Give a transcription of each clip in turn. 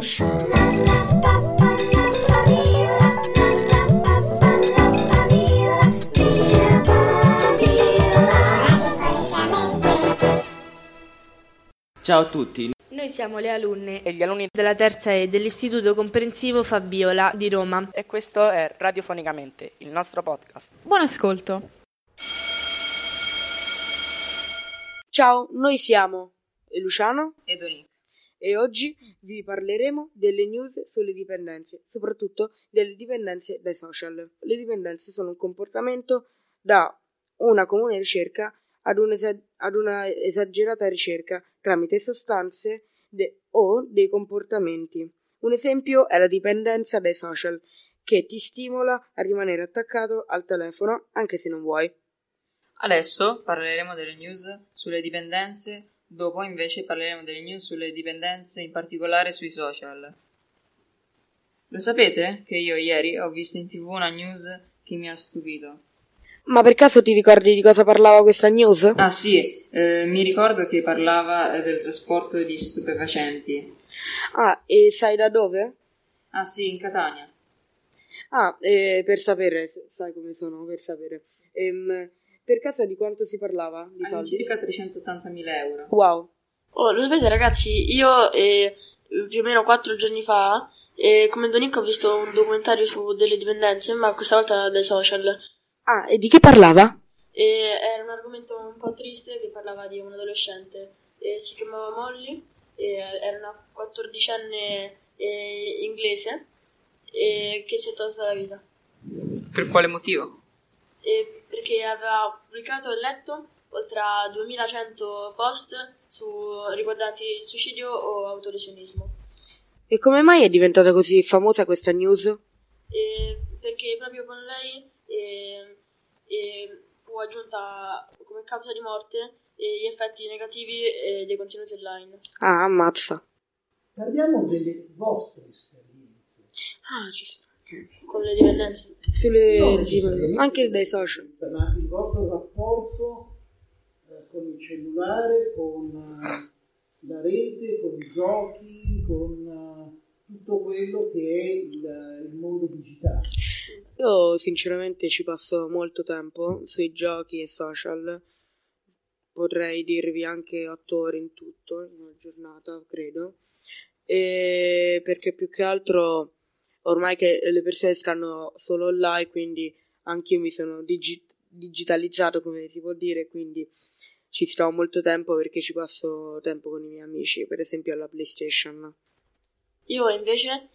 Ciao a tutti. Noi siamo le alunne e gli alunni della terza E dell'Istituto Comprensivo Fabiola di Roma. E questo è Radiofonicamente, il nostro podcast. Buon ascolto. Ciao, noi siamo Luciano e Doni. E oggi vi parleremo delle news sulle dipendenze, soprattutto delle dipendenze dai social. Le dipendenze sono un comportamento da una comune ricerca ad una esagerata ricerca tramite sostanze o dei comportamenti. Un esempio è la dipendenza dai social, che ti stimola a rimanere attaccato al telefono anche se non vuoi. Adesso parleremo delle news sulle dipendenze, dopo invece parleremo delle news sulle dipendenze in particolare sui social. Lo sapete che io ieri ho visto in TV una news che mi ha stupito. Ma per caso ti ricordi di cosa parlava questa news? Ah sì, mi ricordo che parlava del trasporto di stupefacenti. Ah, e sai da dove? Ah sì, in Catania. Ah, per sapere, sai come sono, per sapere. Per caso di quanto si parlava di soldi? Circa 380.000 euro. Wow. Oh, lo sapete ragazzi, io più o meno 4 giorni fa, come Donico, ho visto un documentario su delle dipendenze, ma questa volta dai social. Ah, e di che parlava? Era un argomento un po' triste che parlava di un adolescente. Si chiamava Molly, era una 14enne inglese che si è tolta la vita. Per quale motivo? Perché aveva pubblicato e letto oltre 2100 post riguardanti il suicidio o autolesionismo. E come mai è diventata così famosa questa news? Perché proprio con lei fu aggiunta come causa di morte gli effetti negativi dei contenuti online. Ah, ammazza. Parliamo delle vostre esperienze. Ah, ci sta. Con le dipendenze. Anche dai social. Ma il vostro rapporto con il cellulare, con la rete, con i giochi, con tutto quello che è il mondo digitale. Io sinceramente ci passo molto tempo sui giochi e social, potrei dirvi anche 8 ore in tutto, in una giornata credo, e perché più che altro ormai che le persone stanno solo online, quindi anch'io mi sono digitalizzato, come si può dire, quindi ci sto molto tempo perché ci passo tempo con i miei amici, per esempio alla PlayStation. Io invece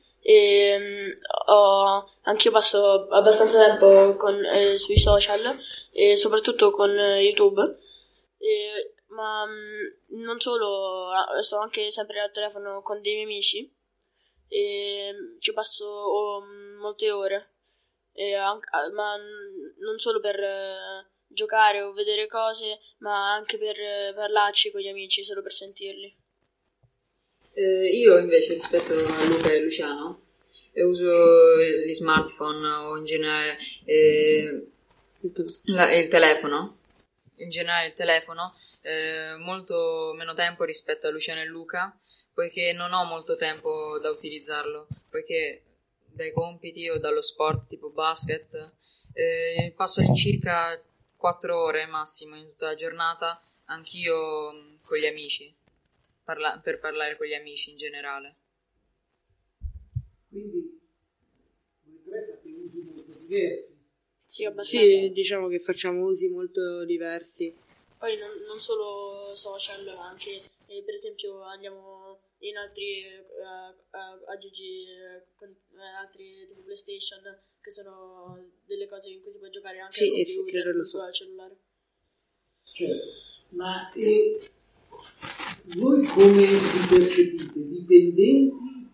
anch'io passo abbastanza tempo sui social, soprattutto con YouTube, ma non solo, sto anche sempre al telefono con dei miei amici, ci passo molte ore, ma non solo per giocare o vedere cose, ma anche per parlarci con gli amici, solo per sentirli. Io invece rispetto a Luca e Luciano uso gli smartphone o in generale il telefono, molto meno tempo rispetto a Luciano e Luca, poiché non ho molto tempo da utilizzarlo, poiché dai compiti o dallo sport tipo basket passo all'incirca 4 ore massimo in tutta la giornata, anch'io con gli amici. Per parlare con gli amici in generale. Quindi voi tre fate usi molto diversi? Sì, abbastanza. Sì, diciamo che facciamo usi molto diversi. Poi non solo social, anche per esempio andiamo in altri aggeggi, altri tipo PlayStation, che sono delle cose in cui si può giocare anche sì, con il cellulare. Certo, ma voi come vi percepite? Dipendenti?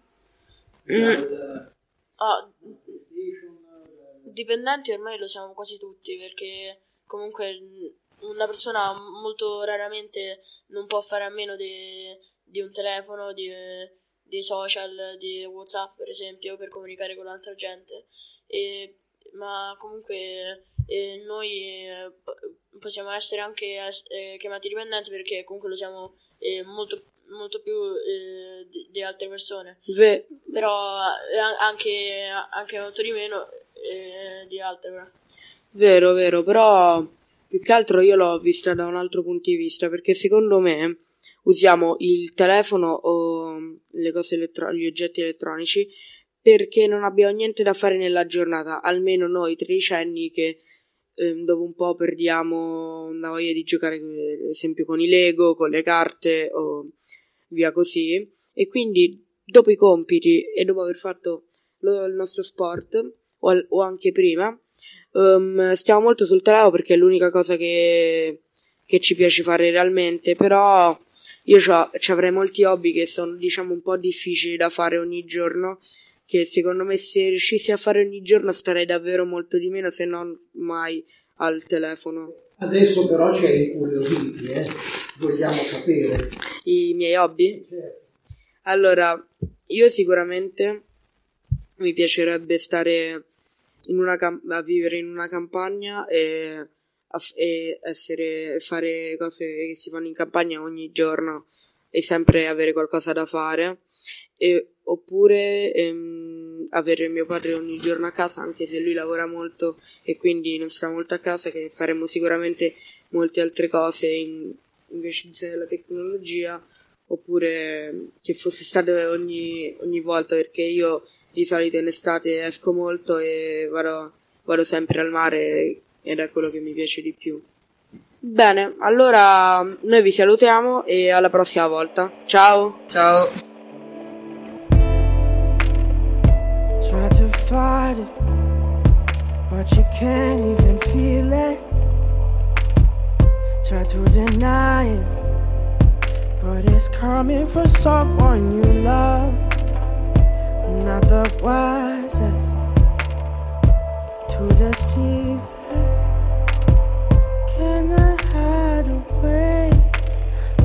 Dipendenti ormai lo siamo quasi tutti, perché comunque una persona molto raramente non può fare a meno di un telefono, di social, di WhatsApp per esempio, per comunicare con l'altra gente. Ma comunque noi possiamo essere anche chiamati dipendenti, perché comunque lo siamo molto, molto più di altre persone. Beh. Però anche molto di meno di altre, però. Vero, però più che altro io l'ho vista da un altro punto di vista, perché secondo me usiamo il telefono o le cose gli oggetti elettronici perché non abbiamo niente da fare nella giornata, almeno noi tredicenni che dopo un po' perdiamo la voglia di giocare, ad esempio con i Lego, con le carte o via così, e quindi dopo i compiti e dopo aver fatto il nostro sport o anche prima stiamo molto sul telefono perché è l'unica cosa che ci piace fare realmente, però io ci avrei molti hobby che sono, diciamo, un po' difficili da fare ogni giorno, che secondo me se riuscissi a fare ogni giorno starei davvero molto di meno, se non mai, al telefono. Adesso però c'è incuriositi, vogliamo sapere i miei hobby? Certo. Allora, io sicuramente mi piacerebbe stare a vivere in una campagna e fare cose che si fanno in campagna ogni giorno e sempre avere qualcosa da fare, oppure avere mio padre ogni giorno a casa, anche se lui lavora molto e quindi non sta molto a casa, che faremo sicuramente molte altre cose invece della tecnologia, oppure che fosse stato ogni volta, perché io di solito in estate esco molto e vado sempre al mare ed è quello che mi piace di più. Bene, allora noi vi salutiamo e alla prossima volta. Ciao. Tried to fight it, but you can't even feel it. Try to deny it, but it's coming for someone you love. Not the wisest to deceive it. Can I hide away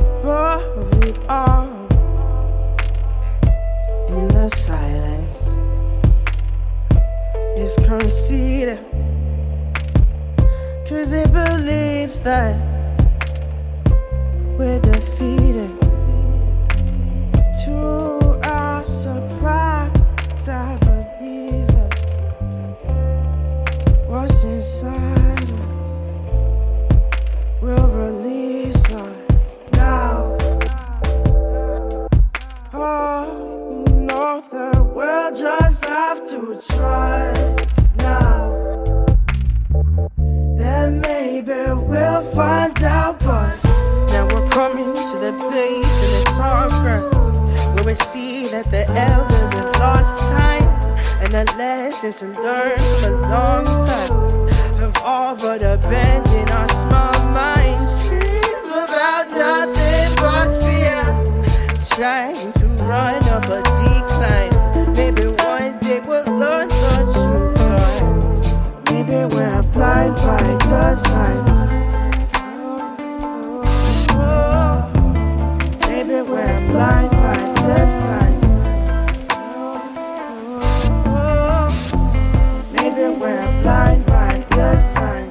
above it all in the silence? It's conceited, cause it believes that we're defeated. To our surprise, I believe that what's inside us will release us now. Oh, you know that we'll just have to try. Maybe we'll find out, but now we're coming to the place in the tall grass where we see that the elders have lost sight, and the lessons we learned from a long past have all but abandoned our small minds. Dream about nothing but fear, trying to run up a decline. Maybe one day we'll learn the truth. Maybe we're blind by design. Maybe we're blind by design. Maybe we're blind by design.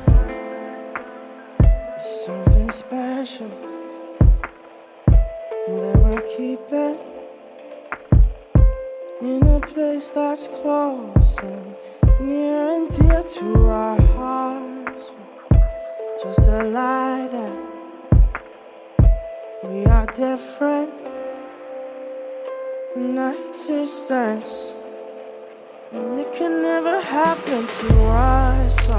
There's something special that we're keeping in a place that's close and near and dear to our hearts. Just a lie that we are different in existence, and it can never happen to us. I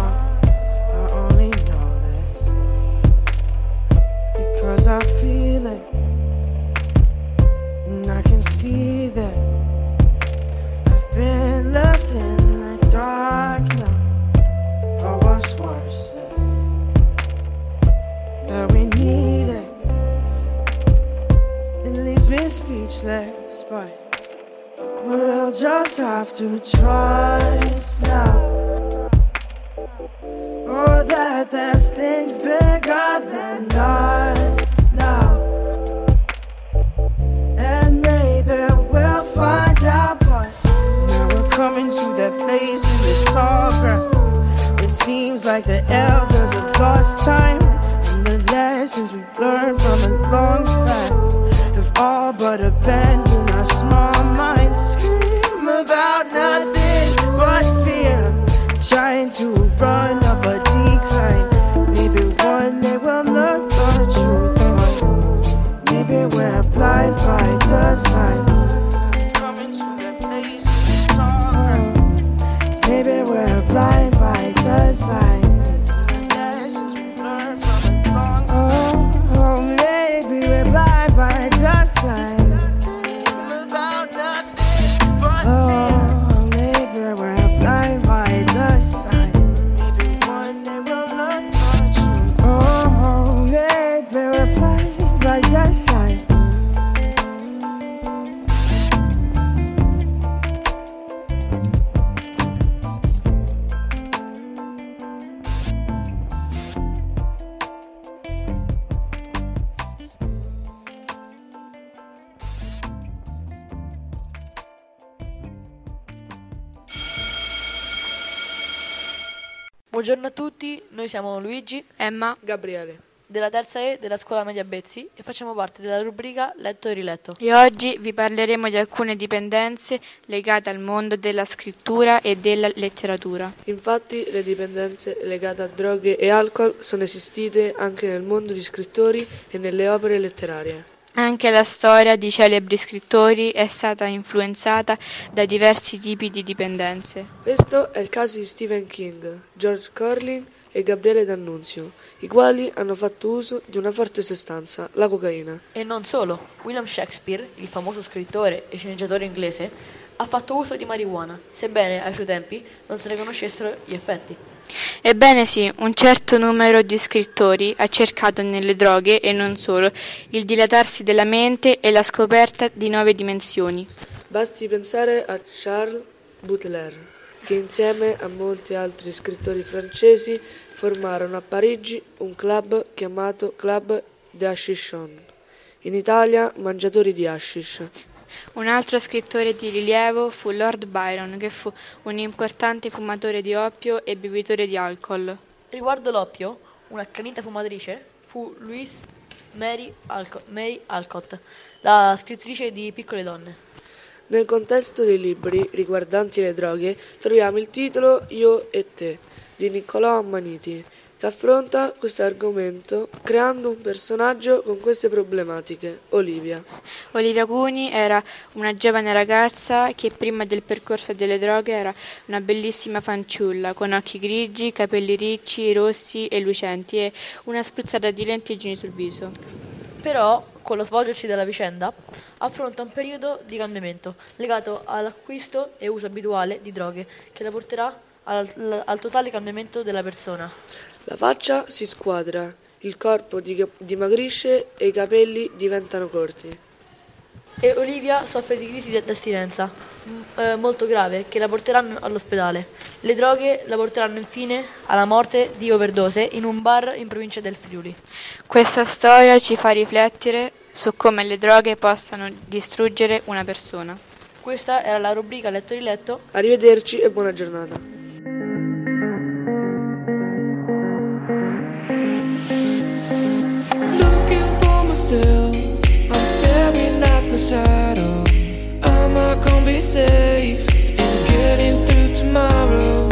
only know this because I feel it, and I can see that I've been left in dark now. Oh, what's worse that we need it. It leaves me speechless, but we'll just have to trust now. Or that there's things bigger than us now, and maybe we'll find out. Coming to that place in the tall grass, it seems like the elders have lost time, and the lessons we've learned from a long time have all but abandoned us. my small mind scream about nothing but fear, trying to run up a decline. Maybe one day we'll learn the truth. Maybe we're blind by design. Coming to the place it's all. Maybe we're blind by design. Buongiorno a tutti, noi siamo Luigi, Emma, Gabriele, della terza E della Scuola Media Bezzi e facciamo parte della rubrica Letto e Riletto. E oggi vi parleremo di alcune dipendenze legate al mondo della scrittura e della letteratura. Infatti le dipendenze legate a droghe e alcol sono esistite anche nel mondo di scrittori e nelle opere letterarie. Anche la storia di celebri scrittori è stata influenzata da diversi tipi di dipendenze. Questo è il caso di Stephen King, George Carlin e Gabriele D'Annunzio, i quali hanno fatto uso di una forte sostanza, la cocaina. E non solo. William Shakespeare, il famoso scrittore e sceneggiatore inglese, ha fatto uso di marijuana, sebbene ai suoi tempi non se ne conoscessero gli effetti. Ebbene sì, un certo numero di scrittori ha cercato nelle droghe, e non solo, il dilatarsi della mente e la scoperta di nuove dimensioni. Basti pensare a Charles Baudelaire, che insieme a molti altri scrittori francesi formarono a Parigi un club chiamato Club des Hachichins, in Italia mangiatori di hashish. Un altro scrittore di rilievo fu Lord Byron, che fu un importante fumatore di oppio e bevitore di alcol. Riguardo l'oppio, un'accanita fumatrice fu Louise Mary Alcott, la scrittrice di Piccole donne. Nel contesto dei libri riguardanti le droghe troviamo il titolo Io e te di Niccolò Ammaniti, che affronta questo argomento creando un personaggio con queste problematiche, Olivia. Olivia Cuni era una giovane ragazza che prima del percorso delle droghe era una bellissima fanciulla, con occhi grigi, capelli ricci, rossi e lucenti e una spruzzata di lentiggini sul viso. Però, con lo svolgersi della vicenda, affronta un periodo di cambiamento legato all'acquisto e uso abituale di droghe che la porterà al totale cambiamento della persona. La faccia si squadra, il corpo dimagrisce e i capelli diventano corti. E Olivia soffre di crisi di astinenza molto grave che la porteranno all'ospedale. Le droghe la porteranno infine alla morte di overdose in un bar in provincia del Friuli. Questa storia ci fa riflettere su come le droghe possano distruggere una persona. Questa era la rubrica Letto e Riletto. Arrivederci e buona giornata. I'm staring at my shadow. I'm not gonna be safe in getting through tomorrow.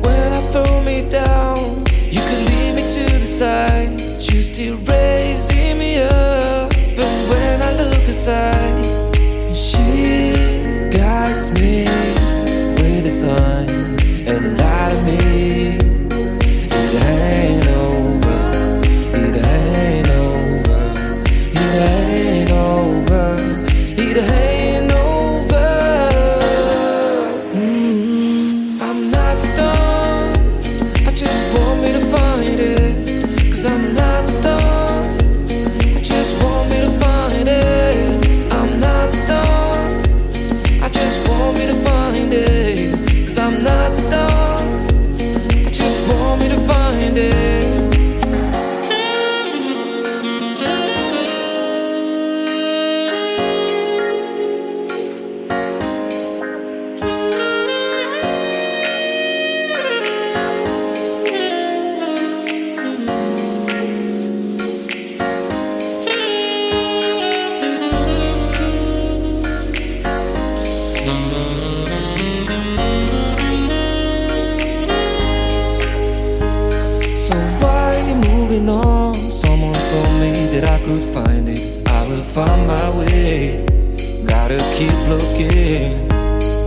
When I throw me down, you can lead me to the side. You're still raising me up, but when I look inside, she guides me with a sign and light of me. It ain't over. It ain't over. It ain't over, it ain't over. I'm not done, I just want me to find it. 'Cause I'm not done, I just want me to find it. I'm not done, I just want me to find it. 'Cause I'm not done, I just want me to find it. could find it, I will find my way. Gotta keep looking.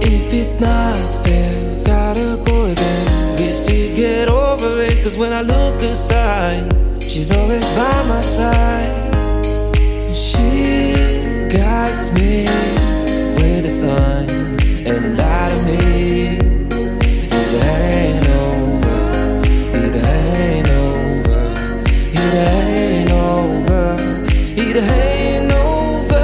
If it's not fair, gotta go again. We still get over it, cause when I look aside, she's always by my side. She guides me with a sign and light of me. It ain't over, it ain't over, it ain't over, it ain't over.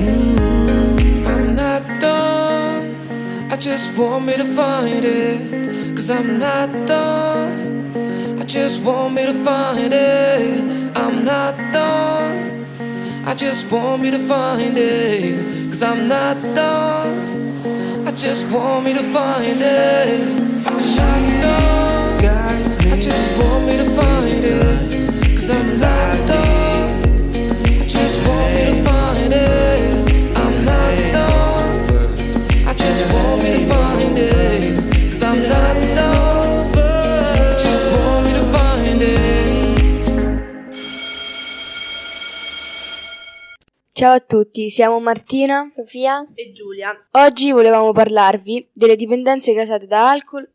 Mm-hmm. I'm not done, I just want me to find it. Cause I'm not done, I just want me to find it. I'm not done, I just want me to find it. Cause I'm not done, I just want me to find it. I'm locked up, I just want me to find it. Cause I'm locked up, I just want me to find it. I'm locked up, I just want me to find it. Cause I'm locked up, I just want me to find it. Ciao a tutti, siamo Martina, Sofia e Giulia. Oggi volevamo parlarvi delle dipendenze causate da alcol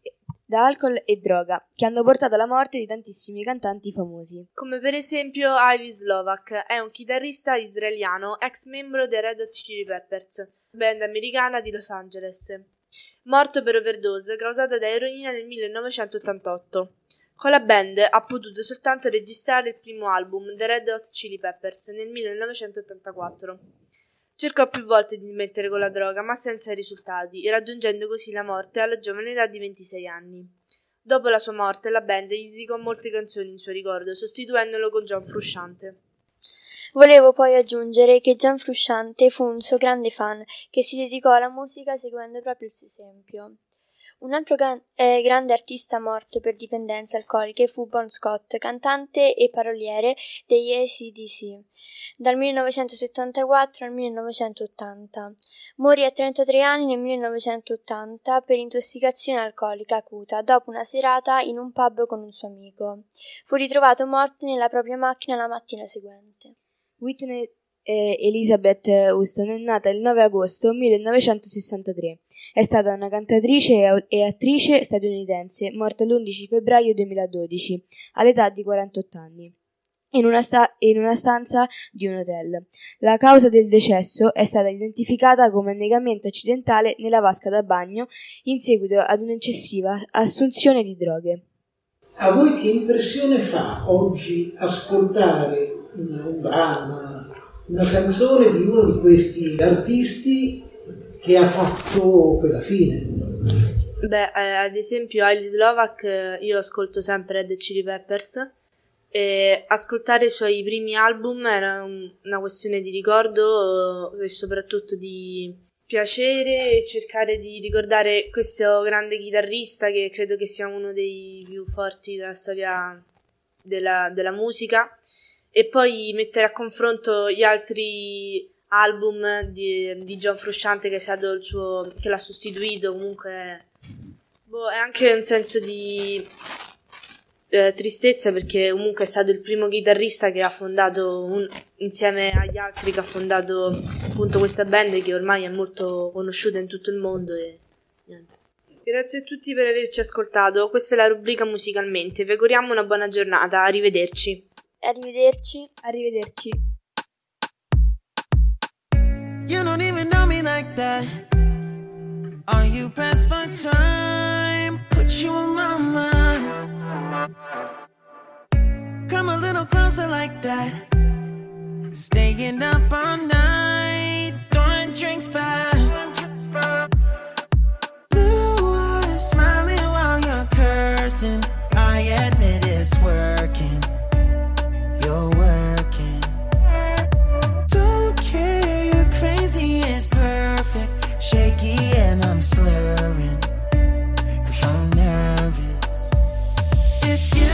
e droga, che hanno portato alla morte di tantissimi cantanti famosi. Come per esempio Hillel Slovak, è un chitarrista israeliano, ex membro dei Red Hot Chili Peppers, band americana di Los Angeles, morto per overdose causata da eroina nel 1988. Con la band ha potuto soltanto registrare il primo album dei Red Hot Chili Peppers nel 1984. Cercò più volte di smettere con la droga, ma senza risultati, raggiungendo così la morte alla giovane età di 26 anni. Dopo la sua morte, la band gli dedicò molte canzoni in suo ricordo, sostituendolo con John Frusciante. Volevo poi aggiungere che John Frusciante fu un suo grande fan, che si dedicò alla musica seguendo proprio il suo esempio. Un altro grande artista morto per dipendenze alcoliche fu Bon Scott, cantante e paroliere degli AC/DC, dal 1974 al 1980. Morì a 33 anni nel 1980 per intossicazione alcolica acuta dopo una serata in un pub con un suo amico. Fu ritrovato morto nella propria macchina la mattina seguente. Whitney Elizabeth Houston è nata il 9 agosto 1963, è stata una cantatrice e attrice statunitense, morta l'11 febbraio 2012, all'età di 48 anni, in una stanza di un hotel. La causa del decesso è stata identificata come annegamento accidentale nella vasca da bagno in seguito ad un'eccessiva assunzione di droghe. A voi che impressione fa oggi ascoltare un brano, una canzone di uno di questi artisti che ha fatto quella fine? Beh, ad esempio Hillel Slovak io ascolto sempre Red Chili Peppers, e ascoltare i suoi primi album era una questione di ricordo e soprattutto di piacere, e cercare di ricordare questo grande chitarrista che credo che sia uno dei più forti della storia della musica. E poi mettere a confronto gli altri album di John Frusciante, che è stato il suo, che l'ha sostituito. Comunque è anche un senso di tristezza, perché comunque è stato il primo chitarrista che ha fondato, insieme agli altri, che ha fondato appunto questa band che ormai è molto conosciuta in tutto il mondo. E niente. Grazie a tutti per averci ascoltato, questa è la rubrica Musicalmente, vi auguriamo una buona giornata, arrivederci. Arrivederci, arrivederci. You don't even know me like that. Are you pressed for time? Put you in my mind. Come a little closer like that. Staying up all night, throwing drinks back. Blue eyes, smiling while you're cursing. I admit it's working. You're working. Don't care, you're crazy, it's perfect. Shaky and I'm slurring, cause I'm nervous. It's you.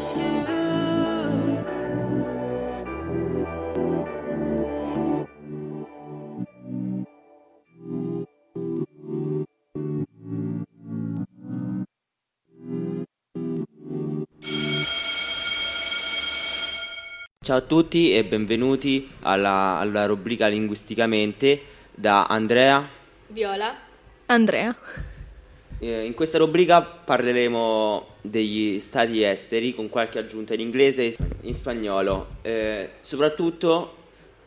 Ciao a tutti e benvenuti alla rubrica Linguisticamente da Andrea, Viola, Andrea. In questa rubrica parleremo degli stati esteri con qualche aggiunta in inglese e in spagnolo. Soprattutto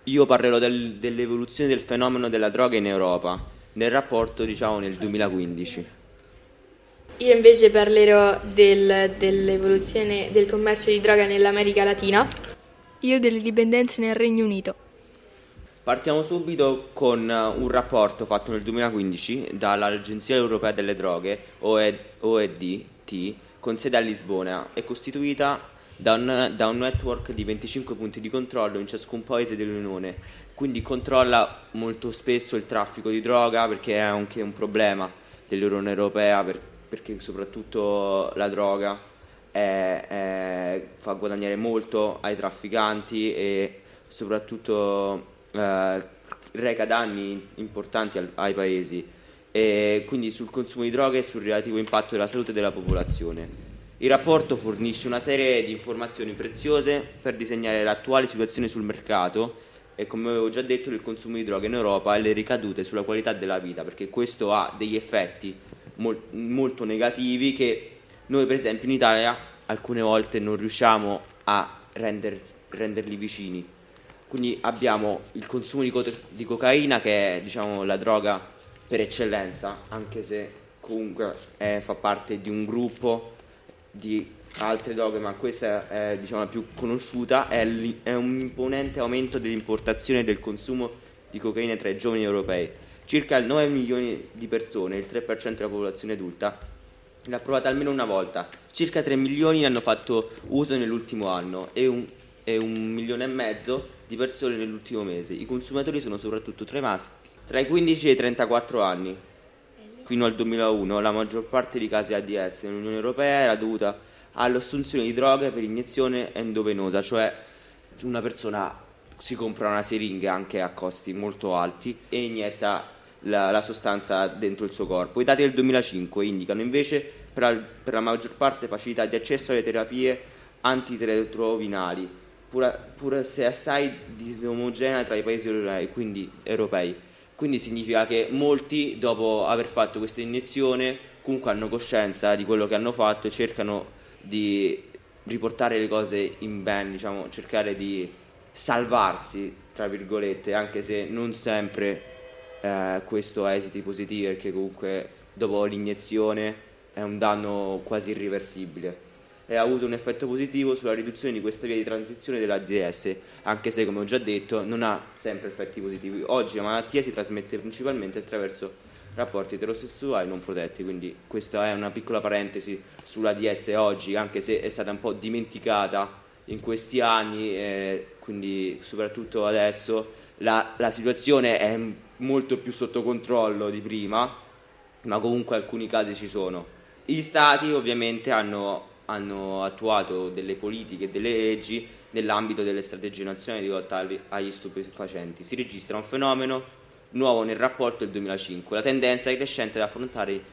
io parlerò dell'evoluzione del fenomeno della droga in Europa nel rapporto, diciamo, nel 2015. Io invece parlerò dell'evoluzione del commercio di droga nell'America Latina. Io delle dipendenze nel Regno Unito. Partiamo subito con un rapporto fatto nel 2015 dall'Agenzia Europea delle Droghe, OEDT, con sede a Lisbona, è costituita da un network di 25 punti di controllo in ciascun paese dell'Unione, quindi controlla molto spesso il traffico di droga, perché è anche un problema dell'Unione Europea, perché soprattutto la droga fa guadagnare molto ai trafficanti e soprattutto reca danni importanti ai paesi, e quindi sul consumo di droga e sul relativo impatto della salute della popolazione. Il rapporto fornisce una serie di informazioni preziose per disegnare l'attuale situazione sul mercato e, come avevo già detto, il consumo di droga in Europa e le ricadute sulla qualità della vita, perché questo ha degli effetti molto negativi che noi, per esempio, in Italia alcune volte non riusciamo a renderli vicini. Quindi abbiamo il consumo di cocaina, che è, diciamo, la droga per eccellenza, anche se comunque fa parte di un gruppo di altre droghe, ma questa è, diciamo, la più conosciuta. È un imponente aumento dell'importazione e del consumo di cocaina tra i giovani europei. Circa 9 milioni di persone, il 3% della popolazione adulta, l'ha provata almeno una volta. Circa 3 milioni hanno fatto uso nell'ultimo anno e un 1,5 milioni di persone nell'ultimo mese. I consumatori sono soprattutto tra i maschi, tra i 15 e i 34 anni. Fino al 2001 la maggior parte dei casi AIDS nell'Unione Europea era dovuta all'assunzione di droghe per iniezione endovenosa, cioè una persona si compra una siringa anche a costi molto alti e inietta la sostanza dentro il suo corpo. I dati del 2005 indicano invece per la maggior parte facilità di accesso alle terapie antiretrovinali, pur se assai disomogenea tra i paesi europei. Quindi significa che molti, dopo aver fatto questa iniezione, comunque hanno coscienza di quello che hanno fatto e cercano di riportare le cose in ben, diciamo, cercare di salvarsi, tra virgolette, anche se non sempre questo ha esiti positivi, perché comunque dopo l'iniezione è un danno quasi irreversibile, e ha avuto un effetto positivo sulla riduzione di questa via di transizione dell'AIDS, anche se, come ho già detto, non ha sempre effetti positivi. Oggi la malattia si trasmette principalmente attraverso rapporti eterosessuali non protetti, quindi questa è una piccola parentesi sull'AIDS oggi, anche se è stata un po' dimenticata in questi anni, quindi soprattutto adesso la situazione è molto più sotto controllo di prima, ma comunque alcuni casi ci sono. Gli stati ovviamente hanno attuato delle politiche e delle leggi nell'ambito delle strategie nazionali di lotta agli stupefacenti. Si registra un fenomeno nuovo nel rapporto del 2005, la tendenza è crescente ad affrontare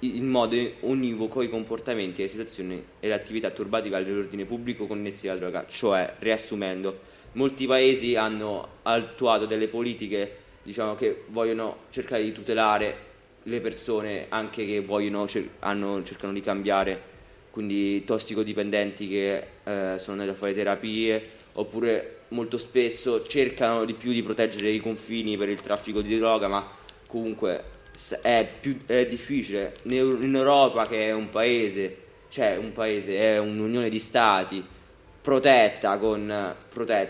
in modo univoco i comportamenti, le situazioni e le attività turbative dell'ordine pubblico connessi alla droga, cioè, riassumendo, molti paesi hanno attuato delle politiche, diciamo, che vogliono cercare di tutelare le persone anche che cercano di cambiare, quindi tossicodipendenti che sono andati a fare terapie, oppure molto spesso cercano di più di proteggere i confini per il traffico di droga, ma comunque è difficile. In Europa, che è un paese, è un'unione di stati protetta,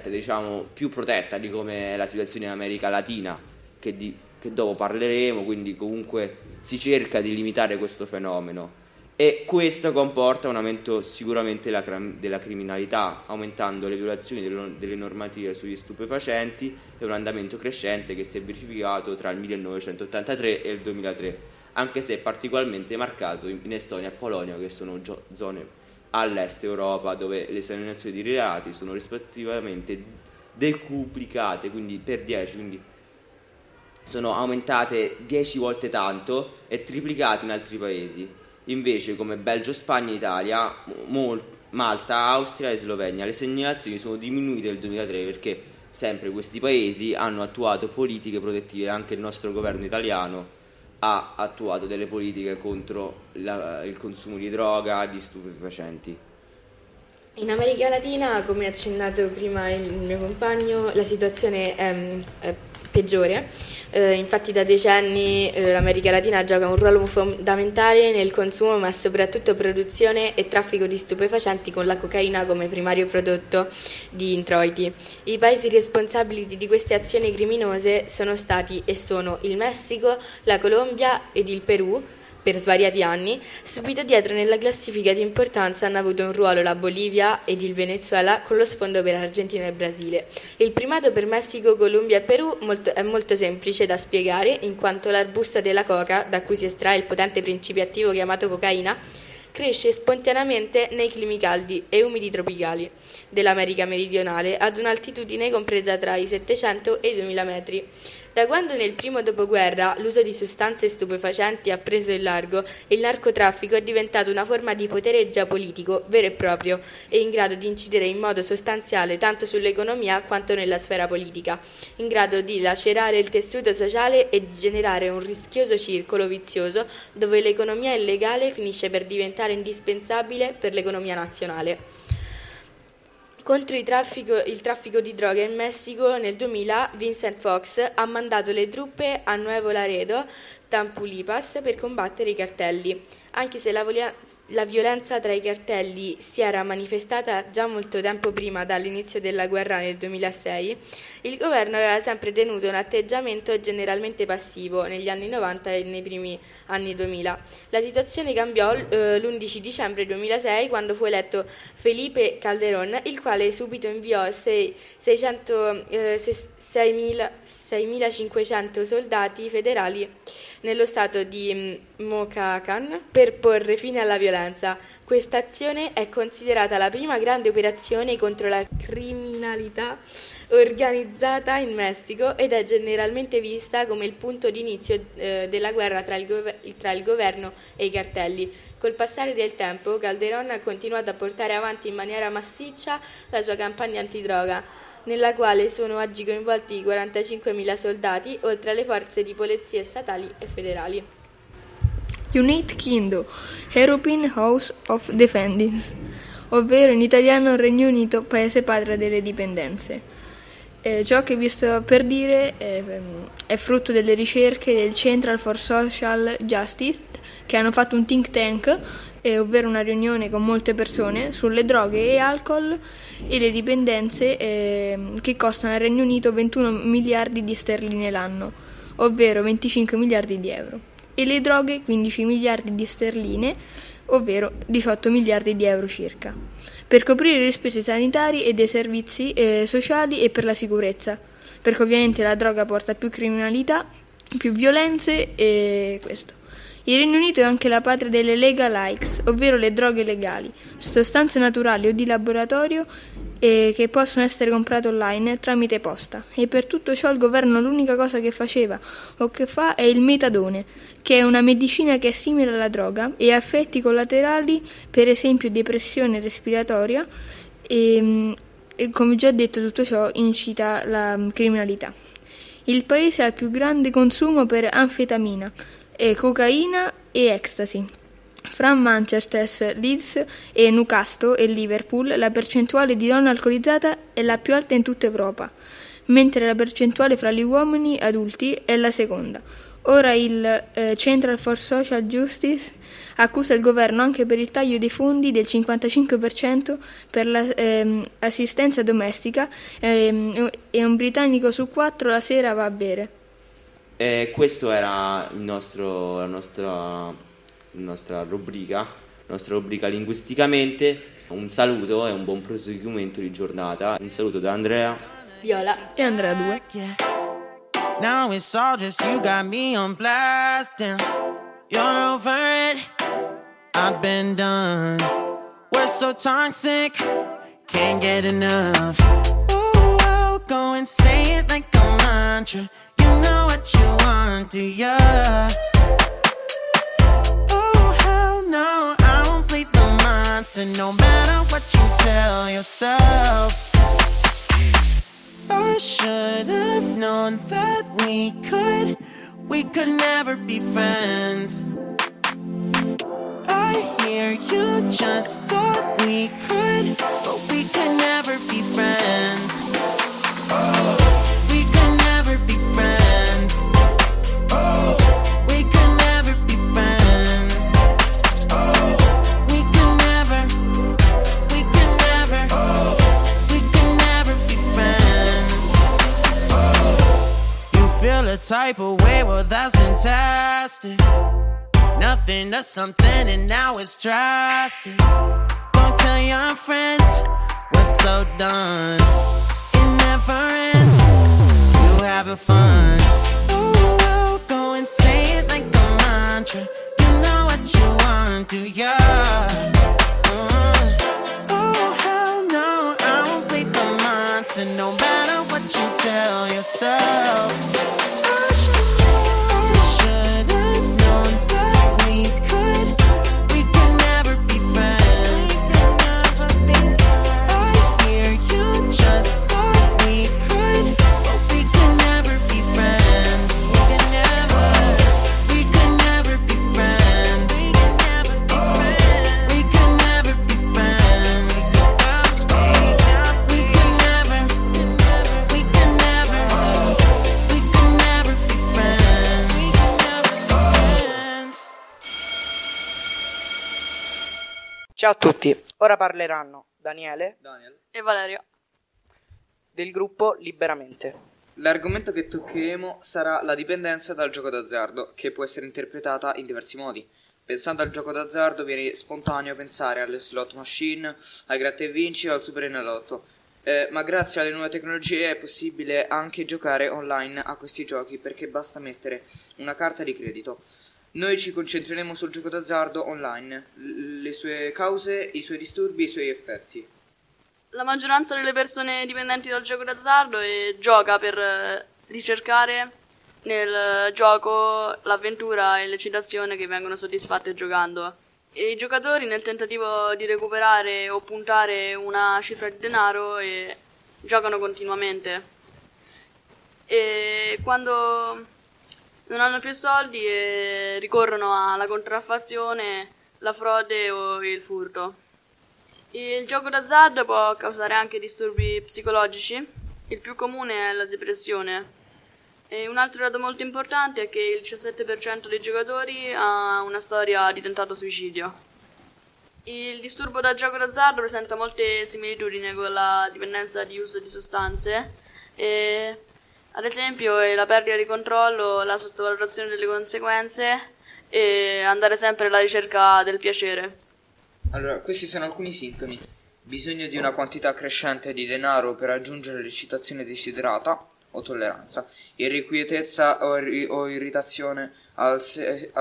diciamo, più protetta di come è la situazione in America Latina, che dopo parleremo, quindi comunque si cerca di limitare questo fenomeno, e questo comporta un aumento sicuramente della criminalità, aumentando le violazioni delle normative sugli stupefacenti, e un andamento crescente che si è verificato tra il 1983 e il 2003, anche se è particolarmente marcato in Estonia e Polonia, che sono zone all'est Europa, dove le esaminazioni di reati sono rispettivamente decuplicate, quindi per 10, quindi sono aumentate 10 volte tanto, e triplicate in altri paesi. Invece, come Belgio, Spagna, Italia, Malta, Austria e Slovenia, le segnalazioni sono diminuite nel 2003, perché sempre questi paesi hanno attuato politiche protettive. Anche il nostro governo italiano ha attuato delle politiche contro il consumo di droga e di stupefacenti. In America Latina, come ha accennato prima il mio compagno, la situazione è peggiore. Infatti da decenni l'America Latina gioca un ruolo fondamentale nel consumo, ma soprattutto produzione e traffico di stupefacenti, con la cocaina come primario prodotto di introiti. I paesi responsabili di queste azioni criminose sono stati e sono il Messico, la Colombia ed il Perù. Per svariati anni, subito dietro nella classifica di importanza hanno avuto un ruolo la Bolivia ed il Venezuela, con lo sfondo per Argentina e Brasile. Il primato per Messico, Colombia e Perù è molto semplice da spiegare, in quanto l'arbusto della coca, da cui si estrae il potente principio attivo chiamato cocaina, cresce spontaneamente nei climi caldi e umidi tropicali dell'America meridionale, ad un'altitudine compresa tra i 700 e i 2000 metri. Da quando nel primo dopoguerra l'uso di sostanze stupefacenti ha preso il largo, il narcotraffico è diventato una forma di potere geopolitico vero e proprio, e in grado di incidere in modo sostanziale tanto sull'economia quanto nella sfera politica, in grado di lacerare il tessuto sociale e di generare un rischioso circolo vizioso dove l'economia illegale finisce per diventare indispensabile per l'economia nazionale. Contro il traffico di droga in Messico, nel 2000 Vincent Fox ha mandato le truppe a Nuevo Laredo, Tamaulipas, per combattere i cartelli. Anche se la violenza tra i cartelli si era manifestata già molto tempo prima, dall'inizio della guerra nel 2006, il governo aveva sempre tenuto un atteggiamento generalmente passivo negli anni 90 e nei primi anni 2000. La situazione cambiò l'11 dicembre 2006, quando fu eletto Felipe Calderón, il quale subito inviò 6.500 soldati federali nello stato di Michoacán per porre fine alla violenza. Questa azione è considerata la prima grande operazione contro la criminalità organizzata in Messico ed è generalmente vista come il punto di inizio della guerra tra il governo e i cartelli. Col passare del tempo, Calderón ha continuato a portare avanti in maniera massiccia la sua campagna antidroga, nella quale sono oggi coinvolti 45.000 soldati, oltre alle forze di polizia statali e federali. United Kingdom, European House of Defendants, ovvero in italiano Regno Unito, paese padre delle dipendenze. Ciò che vi sto per dire è frutto delle ricerche del Central for Social Justice, che hanno fatto un think tank, ovvero una riunione con molte persone, sulle droghe e alcol e le dipendenze, che costano al Regno Unito 21 miliardi di sterline l'anno, ovvero 25 miliardi di euro, e le droghe 15 miliardi di sterline, ovvero 18 miliardi di euro circa, per coprire le spese sanitarie e dei servizi sociali e per la sicurezza, perché ovviamente la droga porta più criminalità, più violenze e questo. Il Regno Unito è anche la patria delle legal likes, ovvero le droghe legali, sostanze naturali o di laboratorio che possono essere comprate online tramite posta. E per tutto ciò il governo l'unica cosa che faceva o che fa è il metadone, che è una medicina che è simile alla droga e ha effetti collaterali, per esempio depressione respiratoria, e come già detto tutto ciò incita la criminalità. Il paese ha il più grande consumo per anfetamina, e cocaina e ecstasy. Fra Manchester, Leeds e Newcastle e Liverpool la percentuale di donna alcolizzata è la più alta in tutta Europa, mentre la percentuale fra gli uomini adulti è la seconda. Ora il Central for Social Justice accusa il governo anche per il taglio dei fondi del 55% per l'assistenza domestica, e un britannico su 4 la sera va a bere. Questo era la nostra rubrica linguisticamente. Un saluto e un buon proseguimento di giornata. Un saluto da Andrea Viola e Andrea 2. Now it's all just you got me on blast. You're over it. I've been done. We're so toxic, can't get enough. Ooh, I'll go and say it like a mantra. You know what you want, do ya? Oh, hell no, I won't play the monster. No matter what you tell yourself. I should've known that we could never be friends. I hear you just thought we could, but we could never be friends. We could never be friends. We could never be friends. We could never, we could never, we could never be friends. You feel a type of way, well that's fantastic. Nothing to something and now it's drastic. Don't tell your friends, we're so done. It never ends, you having fun. Ooh, I'll go and say it like a mantra. You know what you want, do ya? Oh, hell no, I won't play the monster. No matter what you tell yourself. Ciao a tutti, ora parleranno Daniele e Valerio del gruppo Liberamente. L'argomento che toccheremo sarà la dipendenza dal gioco d'azzardo, che può essere interpretata in diversi modi. Pensando al gioco d'azzardo viene spontaneo pensare alle slot machine, ai gratta e vinci o al Superenalotto, ma grazie alle nuove tecnologie è possibile anche giocare online a questi giochi, perché basta mettere una carta di credito. Noi ci concentreremo sul gioco d'azzardo online, le sue cause, i suoi disturbi, i suoi effetti. La maggioranza delle persone dipendenti dal gioco d'azzardo gioca per ricercare nel gioco l'avventura e l'eccitazione che vengono soddisfatte giocando. E i giocatori, nel tentativo di recuperare o puntare una cifra di denaro, giocano continuamente. E quando non hanno più soldi e ricorrono alla contraffazione, la frode o il furto. Il gioco d'azzardo può causare anche disturbi psicologici, il più comune è la depressione. E un altro dato molto importante è che il 17% dei giocatori ha una storia di tentato suicidio. Il disturbo da gioco d'azzardo presenta molte similitudini con la dipendenza di uso di sostanze e, ad esempio, la perdita di controllo, la sottovalutazione delle conseguenze e andare sempre alla ricerca del piacere. Allora, questi sono alcuni sintomi. Bisogno di una quantità crescente di denaro per raggiungere l'eccitazione desiderata o tolleranza, irrequietezza o irritazione a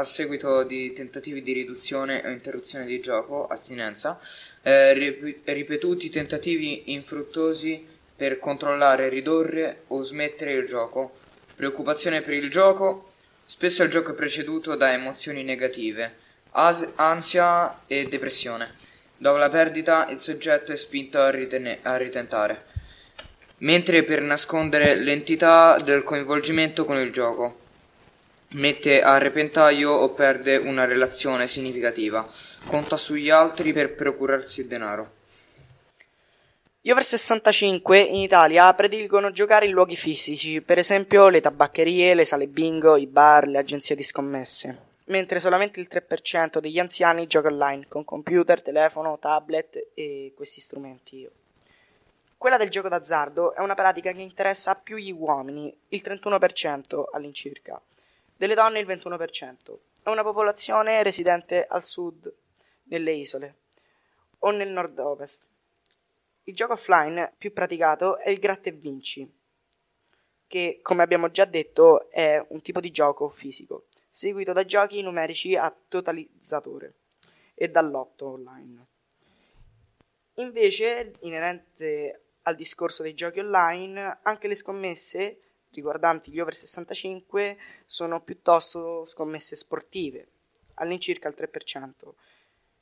seguito di tentativi di riduzione o interruzione di gioco, astinenza, ripetuti tentativi infruttuosi per controllare, ridurre o smettere il gioco, preoccupazione per il gioco, spesso il gioco è preceduto da emozioni negative, ansia e depressione. Dopo la perdita il soggetto è spinto a ritentare, mentre per nascondere l'entità del coinvolgimento con il gioco, mette a repentaglio o perde una relazione significativa, conta sugli altri per procurarsi il denaro. Gli over 65 in Italia prediligono giocare in luoghi fisici, per esempio le tabaccherie, le sale bingo, i bar, le agenzie di scommesse, mentre solamente il 3% degli anziani gioca online con computer, telefono, tablet e questi strumenti. Quella del gioco d'azzardo è una pratica che interessa più gli uomini, il 31% all'incirca, delle donne il 21%, è una popolazione residente al sud, nelle isole o nel nord-ovest. Il gioco offline più praticato è il gratta e vinci, che, come abbiamo già detto, è un tipo di gioco fisico, seguito da giochi numerici a totalizzatore e dal lotto online. Invece, inerente al discorso dei giochi online, anche le scommesse riguardanti gli over 65 sono piuttosto scommesse sportive, all'incirca il 3%.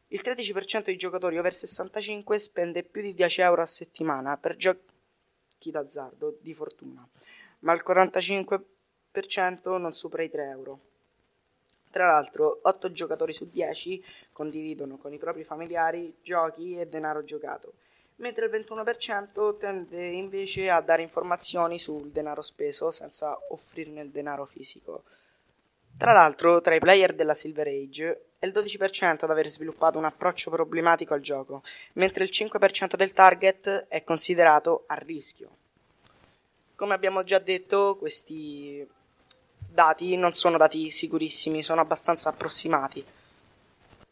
Il 13% dei giocatori over 65 spende più di 10 euro a settimana per giochi d'azzardo di fortuna, ma il 45% non supera i 3 euro. Tra l'altro, 8 giocatori su 10 condividono con i propri familiari giochi e denaro giocato, mentre il 21% tende invece a dare informazioni sul denaro speso senza offrirne il denaro fisico. Tra l'altro, tra i player della Silver Age è il 12% ad aver sviluppato un approccio problematico al gioco, mentre il 5% del target è considerato a rischio. Come abbiamo già detto, questi dati non sono dati sicurissimi, sono abbastanza approssimati.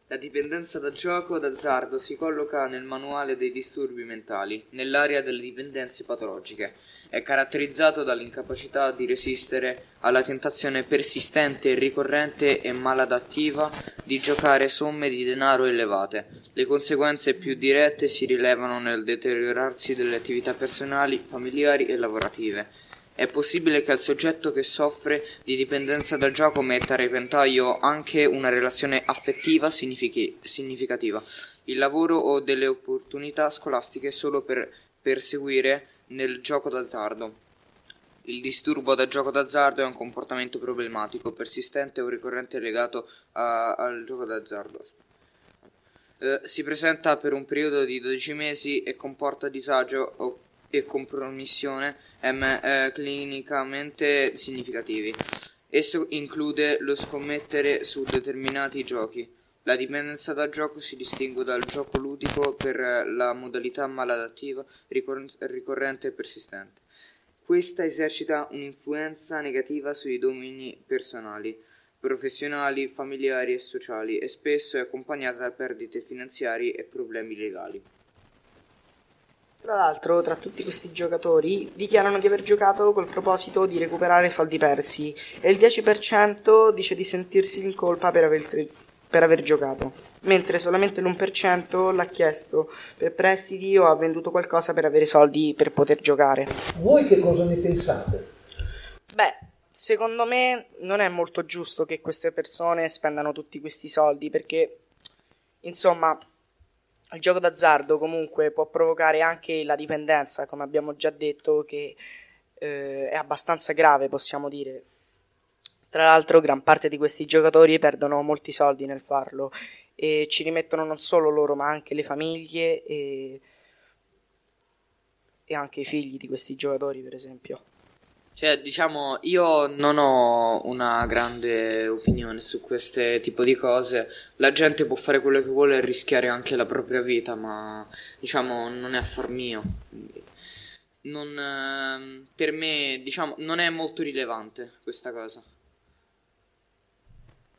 La dipendenza da gioco d'azzardo si colloca nel manuale dei disturbi mentali, nell'area delle dipendenze patologiche. È caratterizzato dall'incapacità di resistere alla tentazione persistente, ricorrente e maladattiva di giocare somme di denaro elevate. Le conseguenze più dirette si rilevano nel deteriorarsi delle attività personali, familiari e lavorative. È possibile che il soggetto che soffre di dipendenza dal gioco metta a repentaglio anche una relazione affettiva significativa, il lavoro o delle opportunità scolastiche solo per perseguire nel gioco d'azzardo. Il disturbo da gioco d'azzardo è un comportamento problematico, persistente o ricorrente legato al gioco d'azzardo. Si presenta per un periodo di 12 mesi e comporta disagio e compromissione clinicamente significativi. Esso include lo scommettere su determinati giochi. La dipendenza dal gioco si distingue dal gioco ludico per la modalità maladattiva, ricorrente e persistente. Questa esercita un'influenza negativa sui domini personali, professionali, familiari e sociali e spesso è accompagnata da perdite finanziarie e problemi legali. Tra l'altro, tra tutti questi giocatori, dichiarano di aver giocato col proposito di recuperare soldi persi e il 10% dice di sentirsi in colpa per aver giocato, mentre solamente l'1% l'ha chiesto per prestiti o ha venduto qualcosa per avere soldi per poter giocare. Voi che cosa ne pensate? Beh, secondo me non è molto giusto che queste persone spendano tutti questi soldi perché, insomma, il gioco d'azzardo comunque può provocare anche la dipendenza, come abbiamo già detto, che è abbastanza grave, possiamo dire. Tra l'altro, gran parte di questi giocatori perdono molti soldi nel farlo e ci rimettono non solo loro ma anche le famiglie e anche i figli di questi giocatori, per esempio. Cioè, diciamo, io non ho una grande opinione su questo tipo di cose. La gente può fare quello che vuole e rischiare anche la propria vita, ma diciamo non è affar mio. Non, per me, diciamo, non è molto rilevante questa cosa.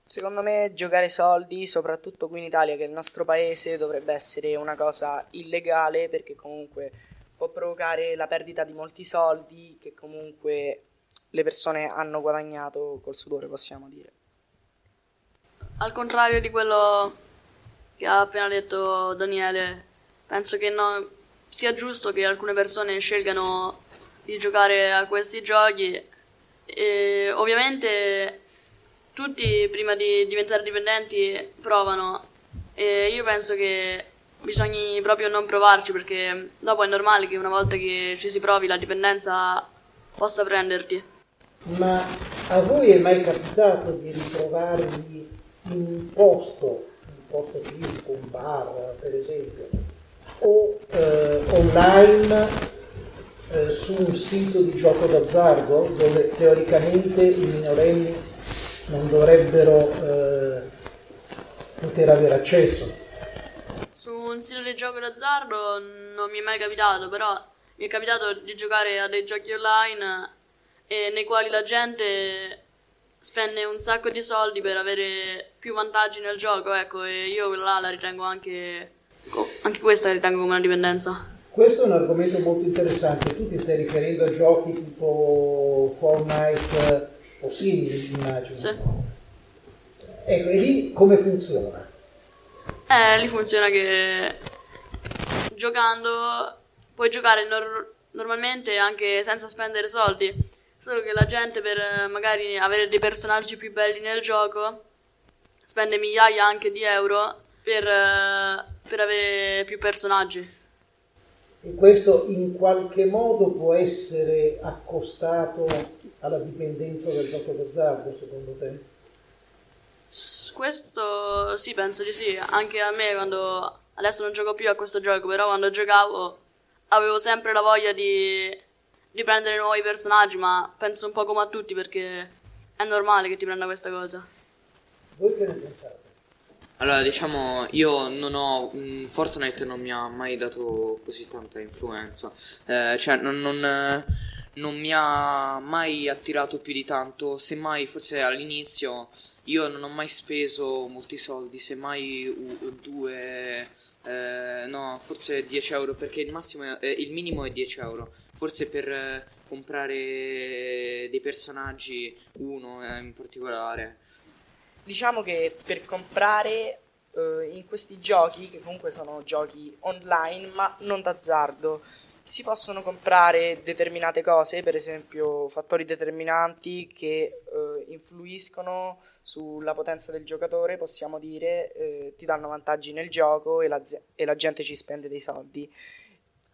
Secondo me giocare soldi, soprattutto qui in Italia, che è il nostro paese, dovrebbe essere una cosa illegale perché comunque può provocare la perdita di molti soldi che comunque le persone hanno guadagnato col sudore, possiamo dire. Al contrario di quello che ha appena detto Daniele, penso che non sia giusto che alcune persone scelgano di giocare a questi giochi e ovviamente tutti prima di diventare dipendenti provano e io penso che bisogna proprio non provarci perché dopo è normale che una volta che ci si provi la dipendenza possa prenderti. Ma a voi è mai capitato di ritrovarvi in un posto fisico, un bar per esempio, o online su un sito di gioco d'azzardo dove teoricamente i minorenni non dovrebbero poter avere accesso? Su un sito di gioco d'azzardo non mi è mai capitato, però mi è capitato di giocare a dei giochi online nei quali la gente spende un sacco di soldi per avere più vantaggi nel gioco, ecco, e io quella la ritengo anche questa la ritengo come una dipendenza. Questo è un argomento molto interessante, tu ti stai riferendo a giochi tipo Fortnite o simili, immagino. Sì. Ecco, e lì come funziona? Lì funziona che giocando puoi giocare normalmente anche senza spendere soldi, solo che la gente per magari avere dei personaggi più belli nel gioco spende migliaia anche di euro per avere più personaggi. E questo in qualche modo può essere accostato alla dipendenza dal gioco d'azzardo, secondo te? Questo sì, penso di sì. Anche a me, quando adesso non gioco più a questo gioco, però quando giocavo avevo sempre la voglia di prendere nuovi personaggi, ma penso un po' come a tutti, perché è normale che ti prenda questa cosa. Voi che ne pensate? Allora, diciamo, io non ho... Fortnite non mi ha mai dato così tanta influenza. Non mi ha mai attirato più di tanto. Semmai, forse all'inizio, io non ho mai speso molti soldi. Semmai forse 10 euro, perché il minimo è 10 euro. Forse per comprare dei personaggi, uno in particolare. Diciamo che per comprare in questi giochi, che comunque sono giochi online ma non d'azzardo, si possono comprare determinate cose, per esempio fattori determinanti che influiscono sulla potenza del giocatore, possiamo dire, ti danno vantaggi nel gioco e la gente ci spende dei soldi.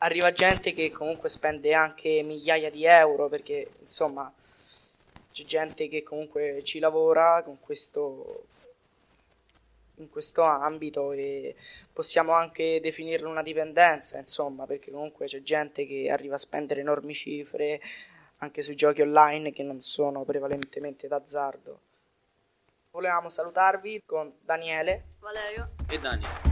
Arriva gente che comunque spende anche migliaia di euro, perché insomma... C'è gente che comunque ci lavora in questo ambito, e possiamo anche definirlo una dipendenza, insomma, perché comunque c'è gente che arriva a spendere enormi cifre anche su giochi online che non sono prevalentemente d'azzardo. Volevamo salutarvi con Daniele, Valerio e Daniele.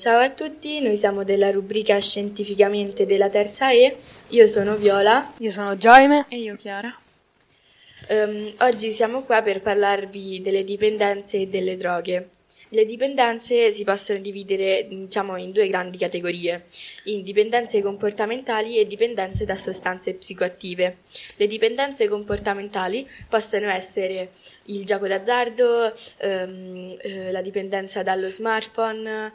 Ciao a tutti, noi siamo della rubrica Scientificamente della terza E. Io sono Viola. Io sono Gioime. E io Chiara. Oggi siamo qua per parlarvi delle dipendenze e delle droghe. Le dipendenze si possono dividere, diciamo, in due grandi categorie: in dipendenze comportamentali e dipendenze da sostanze psicoattive. Le dipendenze comportamentali possono essere il gioco d'azzardo, la dipendenza dallo smartphone,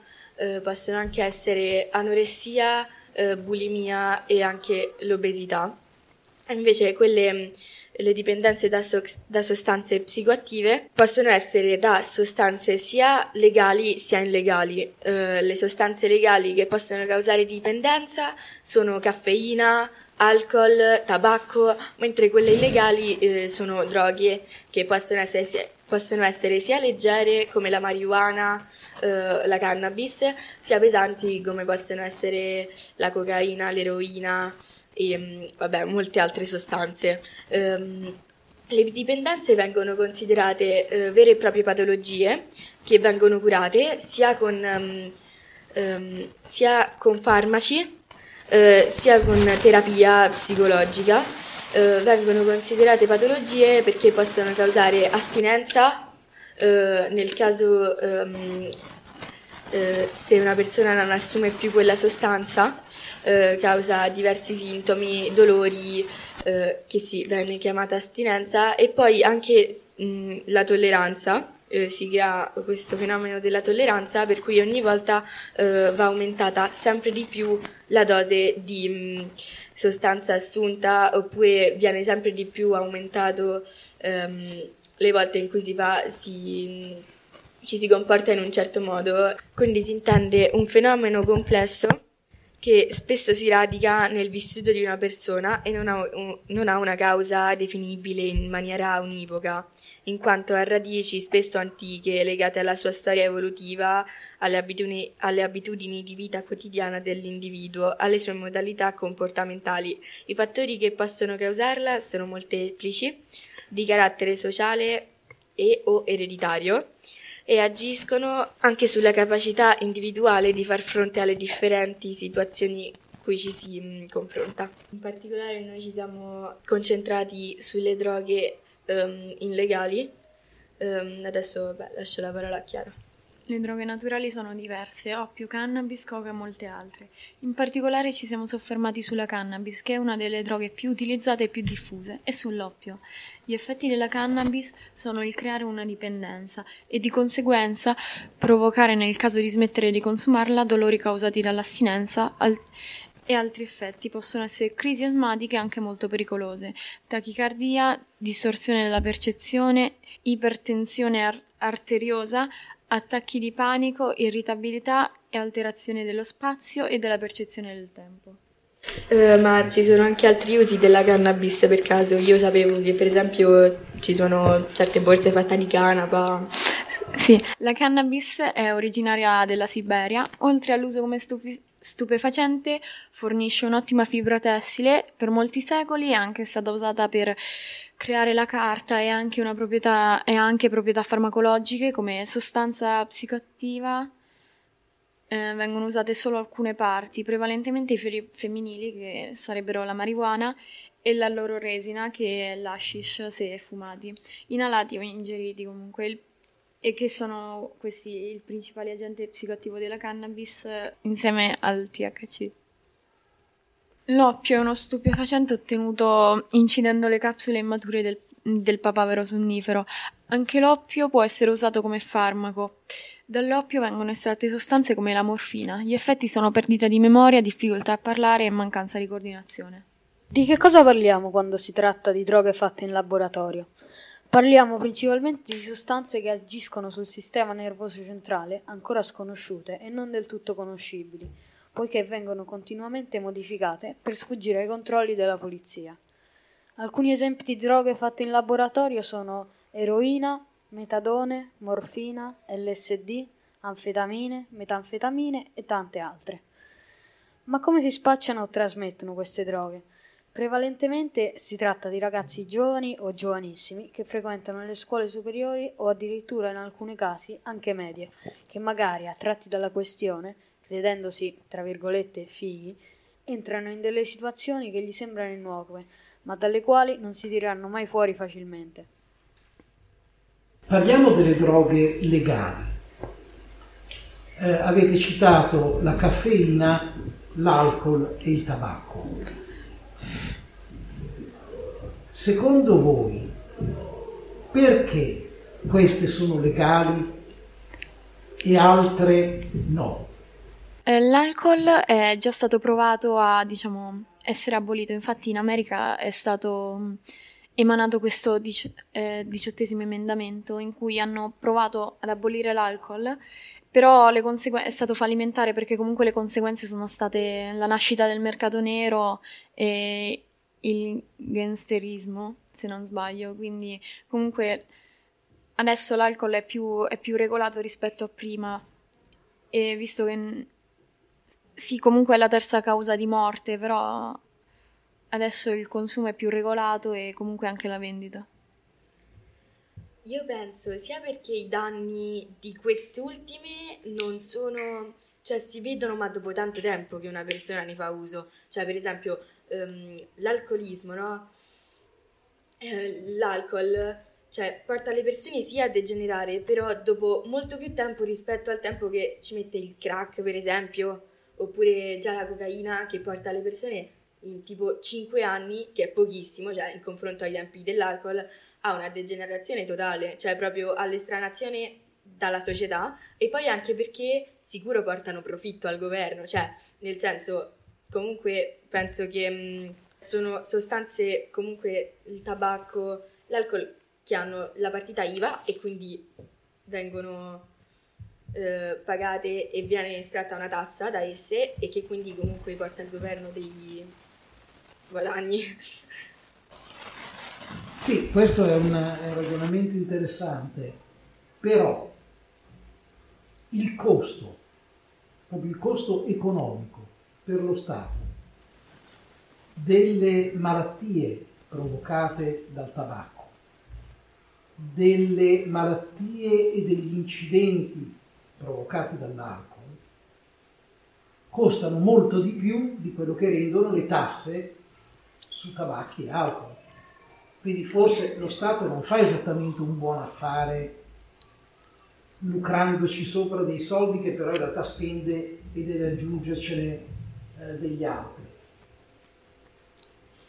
possono anche essere anoressia, bulimia e anche l'obesità. Invece le dipendenze da sostanze psicoattive possono essere da sostanze sia legali sia illegali. Le sostanze legali che possono causare dipendenza sono caffeina, alcol, tabacco, mentre quelle illegali sono droghe che possono essere sia leggere come la marijuana, la cannabis, sia pesanti come possono essere la cocaina, l'eroina e vabbè, molte altre sostanze. Le dipendenze vengono considerate vere e proprie patologie che vengono curate sia con farmaci, sia con terapia psicologica. Vengono considerate patologie perché possono causare astinenza, nel caso se una persona non assume più quella sostanza, causa diversi sintomi, dolori, che viene chiamata astinenza, e poi anche la tolleranza. Si crea questo fenomeno della tolleranza, per cui ogni volta va aumentata sempre di più la dose di sostanza assunta, oppure viene sempre di più aumentato le volte in cui ci si comporta in un certo modo. Quindi si intende un fenomeno complesso che spesso si radica nel vissuto di una persona e non ha una causa definibile in maniera univoca, in quanto ha radici spesso antiche legate alla sua storia evolutiva, alle abitudini di vita quotidiana dell'individuo, alle sue modalità comportamentali. I fattori che possono causarla sono molteplici, di carattere sociale e o ereditario, e agiscono anche sulla capacità individuale di far fronte alle differenti situazioni cui ci si confronta. In particolare noi ci siamo concentrati sulle droghe illegali. Adesso lascio la parola a Chiara. Le droghe naturali sono diverse: oppio, cannabis, coca e molte altre. In particolare ci siamo soffermati sulla cannabis, che è una delle droghe più utilizzate e più diffuse, e sull'oppio. Gli effetti della cannabis sono il creare una dipendenza e di conseguenza provocare, nel caso di smettere di consumarla, dolori causati dall'astinenza e altri effetti. Possono essere crisi asmatiche anche molto pericolose, tachicardia, distorsione della percezione, ipertensione arteriosa, attacchi di panico, irritabilità e alterazione dello spazio e della percezione del tempo. Ma ci sono anche altri usi della cannabis, per caso? Io sapevo che per esempio ci sono certe borse fatte di canapa. Sì, la cannabis è originaria della Siberia. Oltre all'uso come stupefacente, fornisce un'ottima fibra tessile. Per molti secoli è anche stata usata per creare la carta e anche proprietà farmacologiche. Come sostanza psicoattiva vengono usate solo alcune parti, prevalentemente i fiori femminili, che sarebbero la marijuana, e la loro resina, che è l'hashish, se fumati, inalati o ingeriti comunque, e che sono questi il principale agente psicoattivo della cannabis insieme al THC. L'oppio è uno stupefacente ottenuto incidendo le capsule immature del papavero sonnifero. Anche l'oppio può essere usato come farmaco. Dall'oppio vengono estratte sostanze come la morfina. Gli effetti sono perdita di memoria, difficoltà a parlare e mancanza di coordinazione. Di che cosa parliamo quando si tratta di droghe fatte in laboratorio? Parliamo principalmente di sostanze che agiscono sul sistema nervoso centrale, ancora sconosciute e non del tutto conoscibili, poiché vengono continuamente modificate per sfuggire ai controlli della polizia. Alcuni esempi di droghe fatte in laboratorio sono eroina, metadone, morfina, LSD, anfetamine, metanfetamine e tante altre. Ma come si spacciano o trasmettono queste droghe? Prevalentemente si tratta di ragazzi giovani o giovanissimi che frequentano le scuole superiori o addirittura, in alcuni casi, anche medie, che magari, attratti dalla questione, credendosi, tra virgolette, fighi, entrano in delle situazioni che gli sembrano innocue, ma dalle quali non si tireranno mai fuori facilmente. Parliamo delle droghe legali. Avete citato la caffeina, l'alcol e il tabacco. Secondo voi, perché queste sono legali e altre no? L'alcol è già stato provato a, diciamo, essere abolito. Infatti in America è stato emanato questo 18° emendamento in cui hanno provato ad abolire l'alcol, però è stato fallimentare, perché comunque le conseguenze sono state la nascita del mercato nero e il gangsterismo, se non sbaglio. Quindi comunque adesso l'alcol è più regolato rispetto a prima, e visto che sì, comunque è la terza causa di morte, però adesso il consumo è più regolato e comunque anche la vendita. Io penso sia perché i danni di quest'ultime non sono, cioè si vedono, ma dopo tanto tempo che una persona ne fa uso. Cioè per esempio l'alcolismo, no? L'alcol, cioè, porta le persone sì a degenerare, però dopo molto più tempo rispetto al tempo che ci mette il crack, per esempio, oppure già la cocaina, che porta le persone in tipo 5 anni, che è pochissimo, cioè in confronto ai tempi dell'alcol, a una degenerazione totale, cioè proprio all'estranazione dalla società, e poi anche perché sicuro portano profitto al governo, cioè nel senso, comunque penso che sono sostanze, comunque il tabacco, l'alcol, che hanno la partita IVA e quindi vengono pagate e viene estratta una tassa da esse, e che quindi comunque porta al governo dei guadagni. Sì, questo è un ragionamento interessante, però il costo, proprio il costo economico per lo Stato delle malattie provocate dal tabacco, delle malattie e degli incidenti provocati dall'alcol, costano molto di più di quello che rendono le tasse su tabacchi e alcol. Quindi forse lo Stato non fa esattamente un buon affare lucrandoci sopra dei soldi che però in realtà spende e deve aggiungercene degli altri.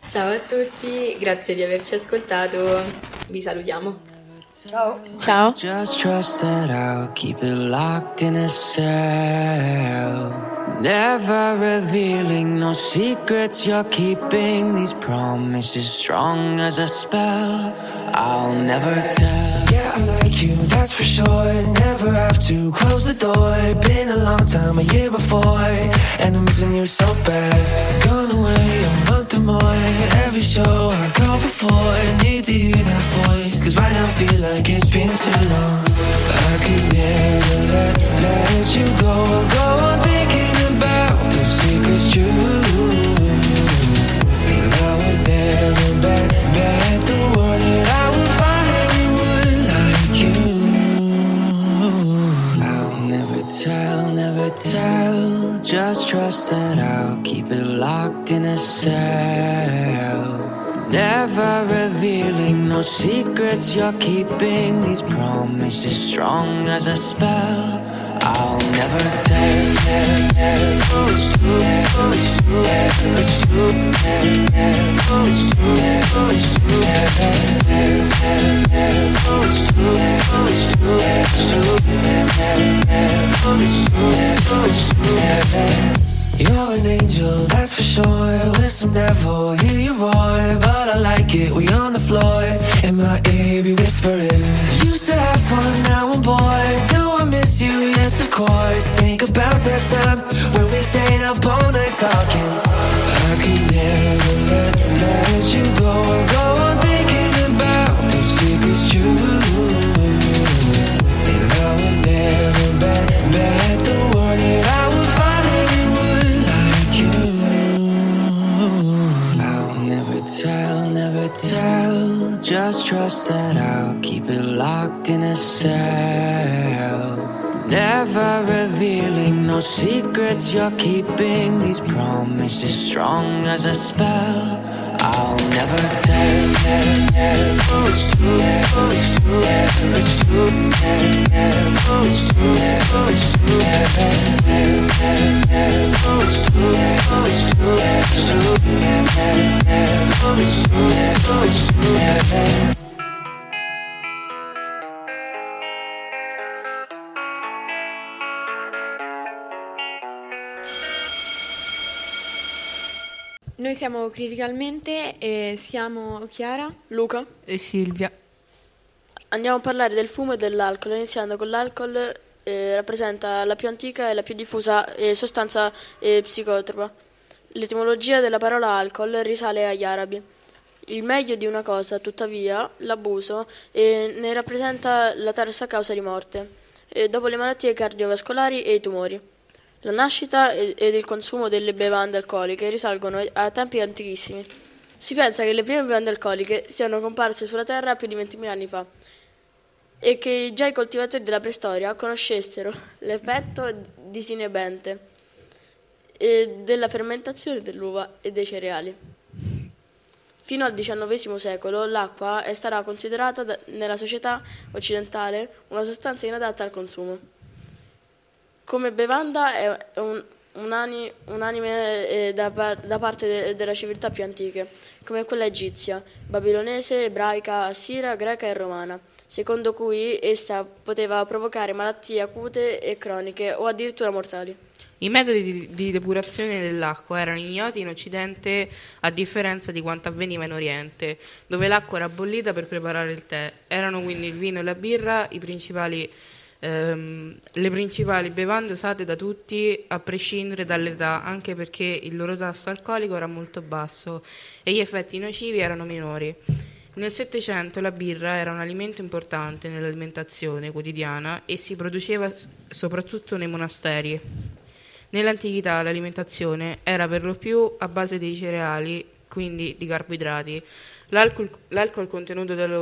Ciao a tutti, grazie di averci ascoltato, vi salutiamo. Ciao. Ciao. Just trust that I'll keep it locked in a cell, never revealing no secrets you're keeping, these promises strong as a spell I'll never tell. Yeah, I like you, that's for sure, never have to close the door, been a long time, a year before, and I'm missing you so bad. Gone away a month or more, every show I go before, need to hear that voice, cause right now feels like it's been too long. I could never let you go. I'll go on thinking about the secrets you, and I would never bet the world that I would find anyone like you. I'll never tell. Just trust that I'll keep it locked in a cell, never revealing no secrets you're keeping, these promises strong as a spell I'll never tell. It's true, it's true, it's true, it's true, it's true, it's true, it's true, it's true. You're an angel, that's for sure, with some devil, hear you roar, but I like it, we on the floor, in my ear be whispering, used to have fun, now I'm bored, do I miss you, yes of course, think about that time, when we stayed up all night talking, I could never let you go, I'll go on thinking about the secrets you, and I would never bet the word that I would find. Never tell, just trust that I'll keep it locked in a cell, never revealing no secrets you're keeping, these promises strong as a spell I'll never tell. Oh, it's true, oh, it's true, it's true, oh, it's true, oh, it's true, oh, it's true, oh, it's true, it's true, oh, it's true, oh, it's true. Noi siamo Criticalmente e siamo Chiara, Luca e Silvia. Andiamo a parlare del fumo e dell'alcol, iniziando con l'alcol. Rappresenta la più antica e la più diffusa sostanza psicotropa. L'etimologia della parola alcol risale agli arabi. Il meglio di una cosa, tuttavia, l'abuso, ne rappresenta la terza causa di morte, dopo le malattie cardiovascolari e i tumori. La nascita ed il consumo delle bevande alcoliche risalgono a tempi antichissimi. Si pensa che le prime bevande alcoliche siano comparse sulla Terra più di 20.000 anni fa, e che già i coltivatori della preistoria conoscessero l'effetto disinebente della fermentazione dell'uva e dei cereali. Fino al XIX secolo l'acqua è stata considerata nella società occidentale una sostanza inadatta al consumo. Come bevanda è unanime da parte della civiltà più antiche, come quella egizia, babilonese, ebraica, assira, greca e romana, secondo cui essa poteva provocare malattie acute e croniche o addirittura mortali. I metodi di depurazione dell'acqua erano ignoti in Occidente, a differenza di quanto avveniva in Oriente, dove l'acqua era bollita per preparare il tè. Erano quindi il vino e la birra le principali bevande usate da tutti, a prescindere dall'età, anche perché il loro tasso alcolico era molto basso e gli effetti nocivi erano minori. Nel Settecento la birra era un alimento importante nell'alimentazione quotidiana e si produceva soprattutto nei monasteri. Nell'antichità l'alimentazione era per lo più a base di cereali, quindi di carboidrati. L'alcol contenuto dalle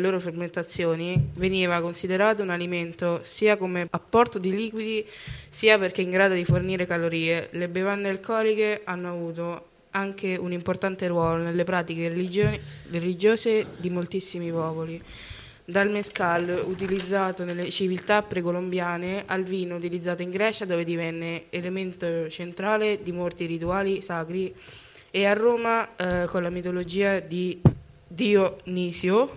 loro fermentazioni veniva considerato un alimento sia come apporto di liquidi, sia perché in grado di fornire calorie. Le bevande alcoliche hanno avuto anche un importante ruolo nelle pratiche religiose di moltissimi popoli, dal mescal utilizzato nelle civiltà precolombiane al vino utilizzato in Grecia, dove divenne elemento centrale di molti rituali sacri, e a Roma con la mitologia di Dionisio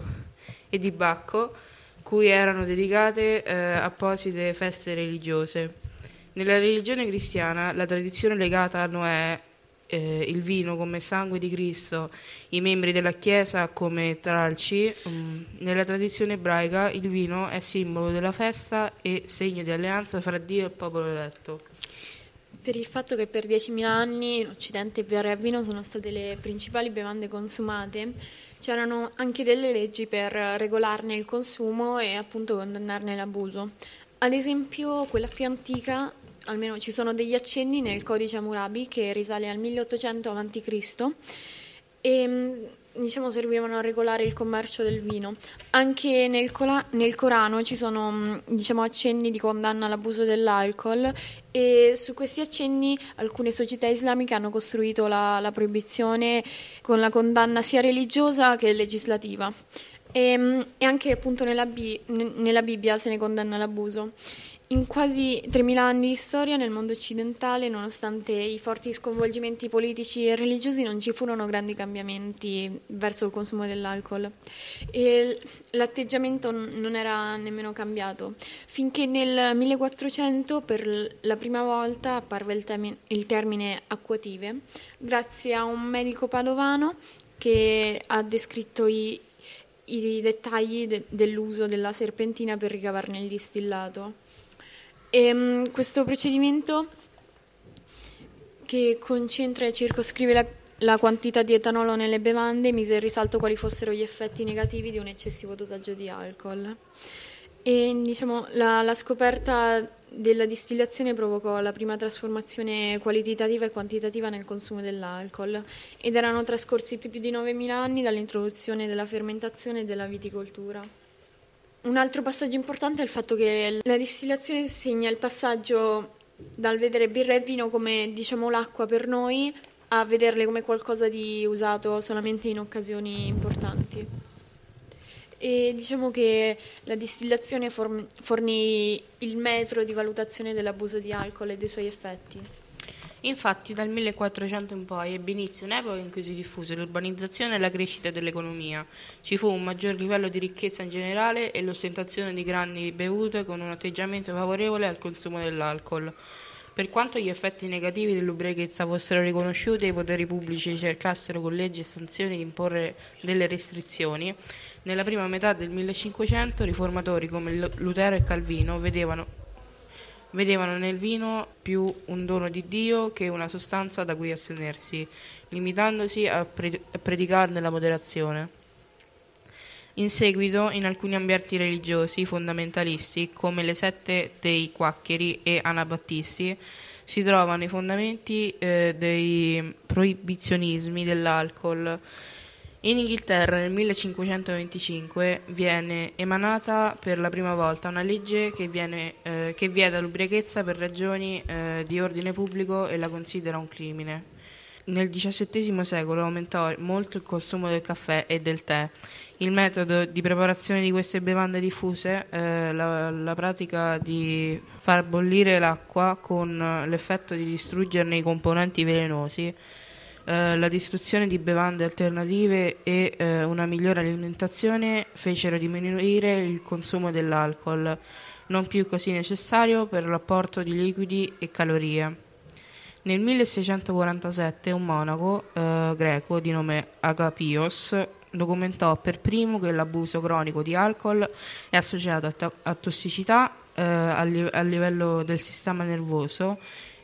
e di Bacco, cui erano dedicate apposite feste religiose. Nella religione cristiana la tradizione legata a Noè, il vino come sangue di Cristo, i membri della Chiesa come tralci. Nella tradizione ebraica il vino è simbolo della festa e segno di alleanza fra Dio e il popolo eletto. Per il fatto che per 10.000 anni in Occidente birra e vino sono state le principali bevande consumate, c'erano anche delle leggi per regolarne il consumo e appunto condannarne l'abuso. Ad esempio quella più antica, almeno ci sono degli accenni nel Codice Hammurabi, che risale al 1800 a.C., e diciamo servivano a regolare il commercio del vino. Anche nel Corano ci sono accenni di condanna all'abuso dell'alcol, e su questi accenni alcune società islamiche hanno costruito la proibizione con la condanna sia religiosa che legislativa. E anche appunto nella Bibbia se ne condanna l'abuso. In quasi 3.000 anni di storia nel mondo occidentale, nonostante i forti sconvolgimenti politici e religiosi, non ci furono grandi cambiamenti verso il consumo dell'alcol, e l'atteggiamento non era nemmeno cambiato, finché nel 1400 per la prima volta apparve il termine acquative, grazie a un medico padovano che ha descritto i dettagli dell'uso della serpentina per ricavarne il distillato. Questo procedimento, che concentra e circoscrive la quantità di etanolo nelle bevande, mise in risalto quali fossero gli effetti negativi di un eccessivo dosaggio di alcol. E la scoperta della distillazione provocò la prima trasformazione qualitativa e quantitativa nel consumo dell'alcol, ed erano trascorsi più di 9.000 anni dall'introduzione della fermentazione e della viticoltura. Un altro passaggio importante è il fatto che la distillazione segna il passaggio dal vedere birra e vino come l'acqua per noi, a vederle come qualcosa di usato solamente in occasioni importanti. E che la distillazione fornì il metro di valutazione dell'abuso di alcol e dei suoi effetti. Infatti dal 1400 in poi ebbe inizio un'epoca in cui si diffuse l'urbanizzazione e la crescita dell'economia. Ci fu un maggior livello di ricchezza in generale e l'ostentazione di grandi bevute con un atteggiamento favorevole al consumo dell'alcol. Per quanto gli effetti negativi dell'ubriachezza fossero riconosciuti e i poteri pubblici cercassero con leggi e sanzioni di imporre delle restrizioni, nella prima metà del 1500 riformatori come Lutero e Calvino vedevano nel vino più un dono di Dio che una sostanza da cui astenersi, limitandosi a predicarne la moderazione. In seguito, in alcuni ambienti religiosi fondamentalisti, come le sette dei Quaccheri e anabattisti, si trovano i fondamenti dei proibizionismi dell'alcol. In Inghilterra nel 1525 viene emanata per la prima volta una legge che vieta l'ubriachezza per ragioni di ordine pubblico e la considera un crimine. Nel XVII secolo aumentò molto il consumo del caffè e del tè. Il metodo di preparazione di queste bevande diffuse, la pratica di far bollire l'acqua con l'effetto di distruggerne i componenti velenosi, la distruzione di bevande alternative e una migliore alimentazione fecero diminuire il consumo dell'alcol, non più così necessario per l'apporto di liquidi e calorie. Nel 1647 un monaco greco di nome Agapios documentò per primo che l'abuso cronico di alcol è associato a tossicità a livello del sistema nervoso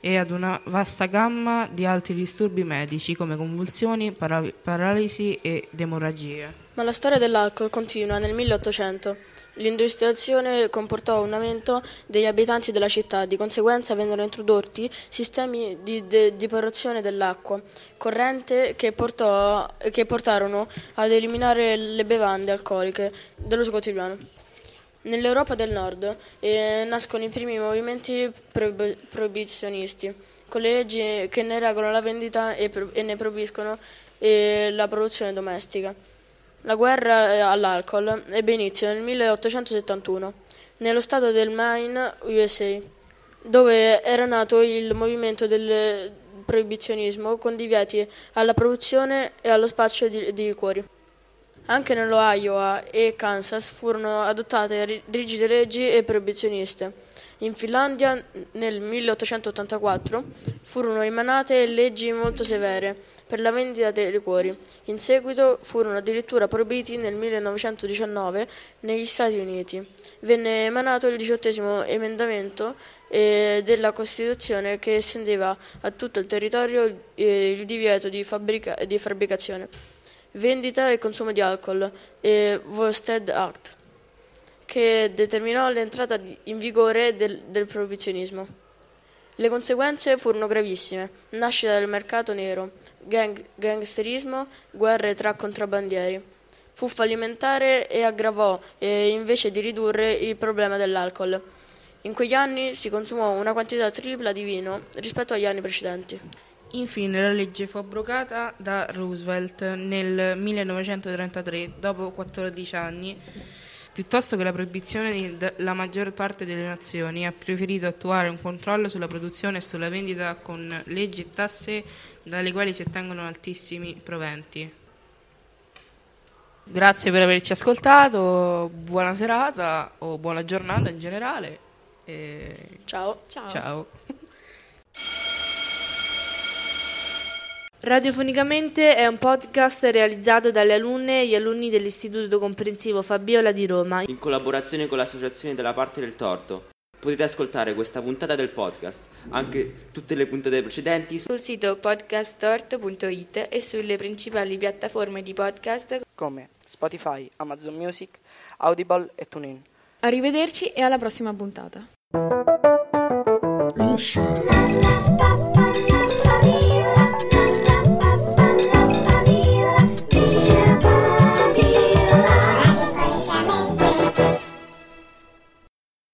e ad una vasta gamma di altri disturbi medici come convulsioni, paralisi ed emorragie. Ma la storia dell'alcol continua nel 1800. L'industrializzazione comportò un aumento degli abitanti della città, di conseguenza vennero introdotti sistemi di depurazione dell'acqua corrente che portarono ad eliminare le bevande alcoliche dell'uso quotidiano. Nell'Europa del Nord nascono i primi movimenti proibizionisti, con le leggi che ne regolano la vendita e ne proibiscono la produzione domestica. La guerra all'alcol ebbe inizio nel 1871 nello stato del Maine, USA, dove era nato il movimento del proibizionismo con divieti alla produzione e allo spaccio di liquori. Anche nell'Iowa e Kansas furono adottate rigide leggi e proibizioniste. In Finlandia nel 1884 furono emanate leggi molto severe per la vendita dei liquori. In seguito furono addirittura proibiti nel 1919 negli Stati Uniti. Venne emanato il 18° emendamento della Costituzione che estendeva a tutto il territorio il divieto di fabbricazione, vendita e consumo di alcol e Volstead Act, che determinò l'entrata in vigore del proibizionismo. Le conseguenze furono gravissime: nascita del mercato nero, gangsterismo, guerre tra contrabbandieri. Fu fallimentare e aggravò invece di ridurre il problema dell'alcol. In quegli anni si consumò una quantità tripla di vino rispetto agli anni precedenti. Infine la legge fu abrogata da Roosevelt nel 1933 dopo 14 anni. Piuttosto che la proibizione, la maggior parte delle nazioni ha preferito attuare un controllo sulla produzione e sulla vendita con leggi e tasse dalle quali si ottengono altissimi proventi. Grazie per averci ascoltato, buona serata o buona giornata in generale. Ciao. Ciao. Ciao. Radiofonicamente è un podcast realizzato dalle alunne e gli alunni dell'Istituto Comprensivo Fabiola di Roma in collaborazione con l'Associazione della Parte del Torto. Potete ascoltare questa puntata del podcast, anche tutte le puntate precedenti, sul sito podcasttorto.it e sulle principali piattaforme di podcast come Spotify, Amazon Music, Audible e TuneIn. Arrivederci e alla prossima puntata.